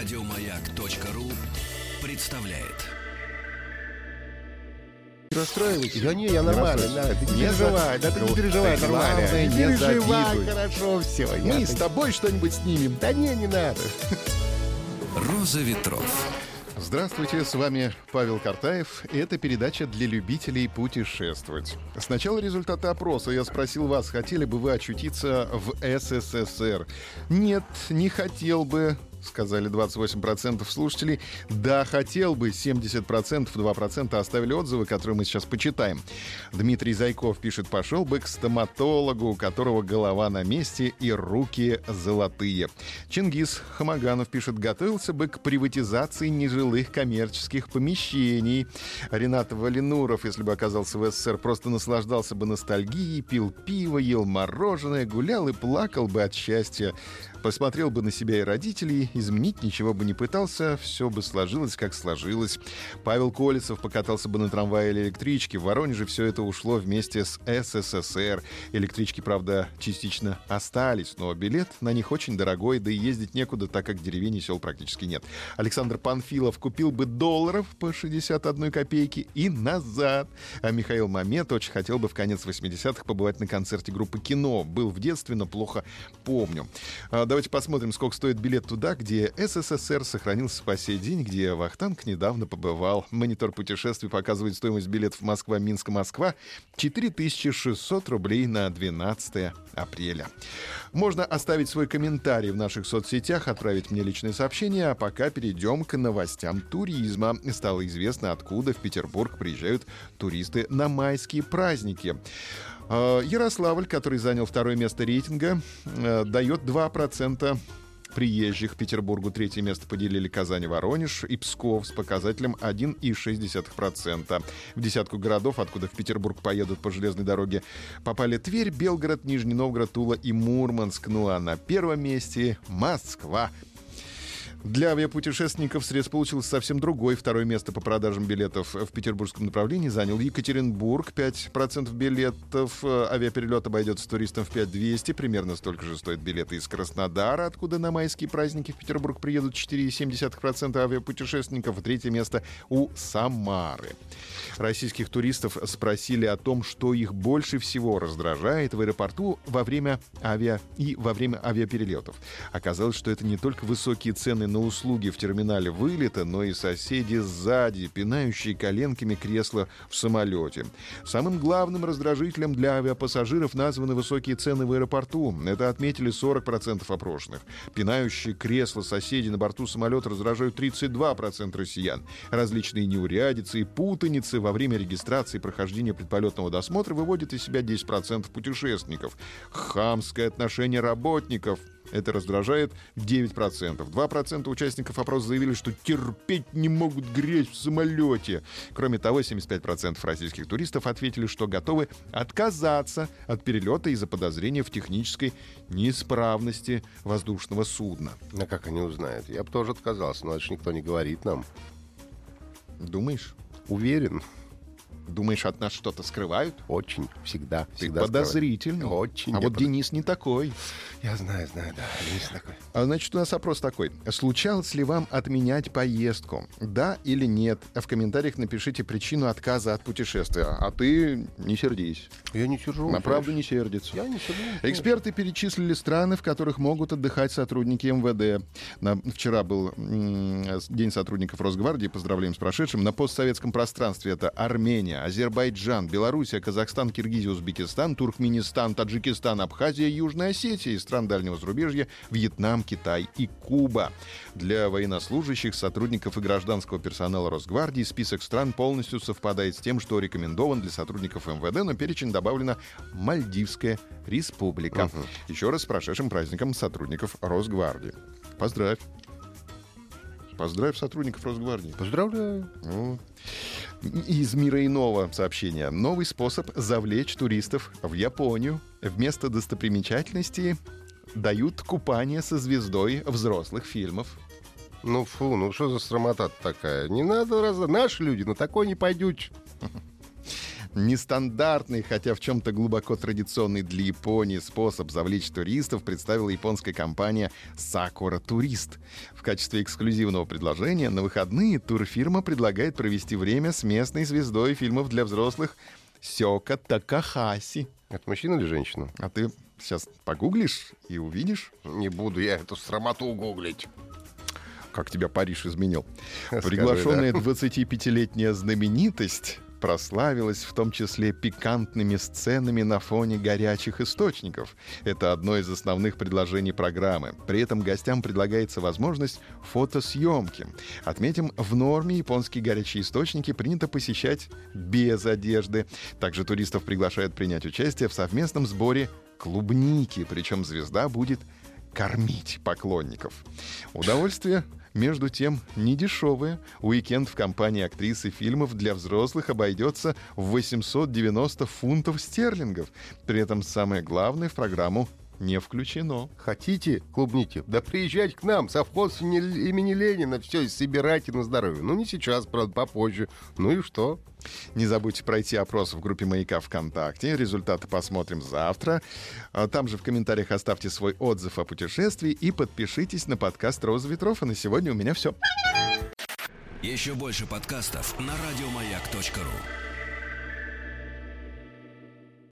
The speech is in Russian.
Радиомаяк.ру представляет. Расстраивайтесь. Да не, я нормально. Да ты не переживай, нормально. Не переживай, хорошо, все. Мы с тобой что-нибудь снимем. Да не надо. Роза Ветров. Здравствуйте, с вами Павел Картаев, и это передача для любителей путешествовать. Сначала результаты опроса. Я спросил вас, хотели бы вы очутиться в СССР? Нет, не хотел бы, сказали 28% слушателей. Да, хотел бы, 70%, 2% оставили отзывы, которые мы сейчас почитаем. Дмитрий Зайков пишет: пошел бы к стоматологу, у которого голова на месте и руки золотые. Чингиз Хамаганов пишет: готовился бы к приватизации нежилых коммерческих помещений. Ренат Валинуров: если бы оказался в СССР, просто наслаждался бы ностальгией, пил пиво, ел мороженое, гулял и плакал бы от счастья. Посмотрел бы на себя и родителей, изменить ничего бы не пытался, все бы сложилось, как сложилось. Павел Колицев покатался бы на трамвае или электричке. В Воронеже все это ушло вместе с СССР. Электрички, правда, частично остались, но билет на них очень дорогой, да и ездить некуда, так как деревень и сел практически нет. Александр Панфилов купил бы долларов по 61 копейке и назад. А Михаил Мамед очень хотел бы в конец 80-х побывать на концерте группы «Кино». Был в детстве, но плохо помню. Давайте посмотрим, сколько стоит билет туда, где СССР сохранился по сей день, где Вахтанг недавно побывал. Монитор путешествий показывает стоимость билетов Москва-Минск-Москва 4600 рублей на 12 апреля. Можно оставить свой комментарий в наших соцсетях, отправить мне личное сообщение, а пока перейдем к новостям туризма. Стало известно, откуда в Петербург приезжают туристы на майские праздники. Ярославль, который занял второе место рейтинга, дает 2% приезжих. Петербургу третье место поделили Казань и Воронеж, и Псков с показателем 1,6%. В десятку городов, откуда в Петербург поедут по железной дороге, попали Тверь, Белгород, Нижний Новгород, Тула и Мурманск. Ну а на первом месте Москва. Для авиапутешественников срез получился совсем другой. Второе место по продажам билетов в петербургском направлении занял Екатеринбург. 5% билетов. Авиаперелет обойдется туристам в 5200. Примерно столько же стоят билеты из Краснодара, откуда на майские праздники в Петербург приедут 4,7% авиапутешественников. Третье место у Самары. Российских туристов спросили о том, что их больше всего раздражает в аэропорту во время авиаперелетов. Оказалось, что это не только высокие цены на услуги в терминале вылета, но и соседи сзади, пинающие коленками кресла в самолете. Самым главным раздражителем для авиапассажиров названы высокие цены в аэропорту. Это отметили 40% опрошенных. Пинающие кресла соседи на борту самолета раздражают 32% россиян. Различные неурядицы и путаницы во время регистрации и прохождения предполетного досмотра выводят из себя 10% путешественников. Хамское отношение работников. Это раздражает 9%. 2% участников опроса заявили, что терпеть не могут грязь в самолете. Кроме того, 75% российских туристов ответили, что готовы отказаться от перелета из-за подозрения в технической неисправности воздушного судна. А как они узнают? Я бы тоже отказался, но это же никто не говорит нам. Думаешь? Уверен. Думаешь, от нас что-то скрывают? Очень. Всегда. Ты подозрительный. Очень. А вот Денис не такой. Я знаю, да. Денис такой. Значит, у нас опрос такой. Случалось ли вам отменять поездку? Да или нет? В комментариях напишите причину отказа от путешествия. А ты не сердись. Я не сержусь. На правду не сердится. Я не сержусь. Эксперты перечислили страны, в которых могут отдыхать сотрудники МВД. Вчера был День сотрудников Росгвардии. Поздравляем с прошедшим. На постсоветском пространстве это Армения, Азербайджан, Белоруссия, Казахстан, Киргизия, Узбекистан, Туркменистан, Таджикистан, Абхазия, Южная Осетия, и стран дальнего зарубежья Вьетнам, Китай и Куба. Для военнослужащих, сотрудников и гражданского персонала Росгвардии список стран полностью совпадает с тем, что рекомендован для сотрудников МВД, но перечень добавлена Мальдивская республика. Еще раз с прошедшим праздником сотрудников Росгвардии. Поздравь. Поздравь сотрудников Росгвардии. Поздравляю. Из мира иного сообщения. Новый способ завлечь туристов в Японию. Вместо достопримечательностей дают купание со звездой взрослых фильмов. Ну фу, ну что за срамота такая? Не надо, наши люди на такое не пойдут. Нестандартный, хотя в чем-то глубоко традиционный для Японии способ завлечь туристов представила японская компания Сакура Tourist. В качестве эксклюзивного предложения на выходные турфирма предлагает провести время с местной звездой фильмов для взрослых Сёка Такахаси. Это мужчина или женщина? А ты сейчас погуглишь и увидишь. Не буду я эту срамоту гуглить. Как тебя Париж изменил. Скажи, приглашенная 25-летняя знаменитость прославилась в том числе пикантными сценами на фоне горячих источников. Это одно из основных предложений программы. При этом гостям предлагается возможность фотосъемки. Отметим, в норме японские горячие источники принято посещать без одежды. Также туристов приглашают принять участие в совместном сборе клубники, причем звезда будет кормить поклонников. Удовольствие, между тем, недешевое. Уикенд в компании актрисы фильмов для взрослых обойдется в 890 фунтов стерлингов. При этом самое главное в программу не включено. Хотите клубники? Да приезжайте к нам, совхоз имени Ленина, все собирайте на здоровье. Ну не сейчас, правда, попозже. Ну и что? Не забудьте пройти опрос в группе «Маяка» ВКонтакте. Результаты посмотрим завтра. Там же в комментариях оставьте свой отзыв о путешествии и подпишитесь на подкаст «Роза Ветров». А на сегодня у меня все. Еще больше подкастов на радиомаяк.ру.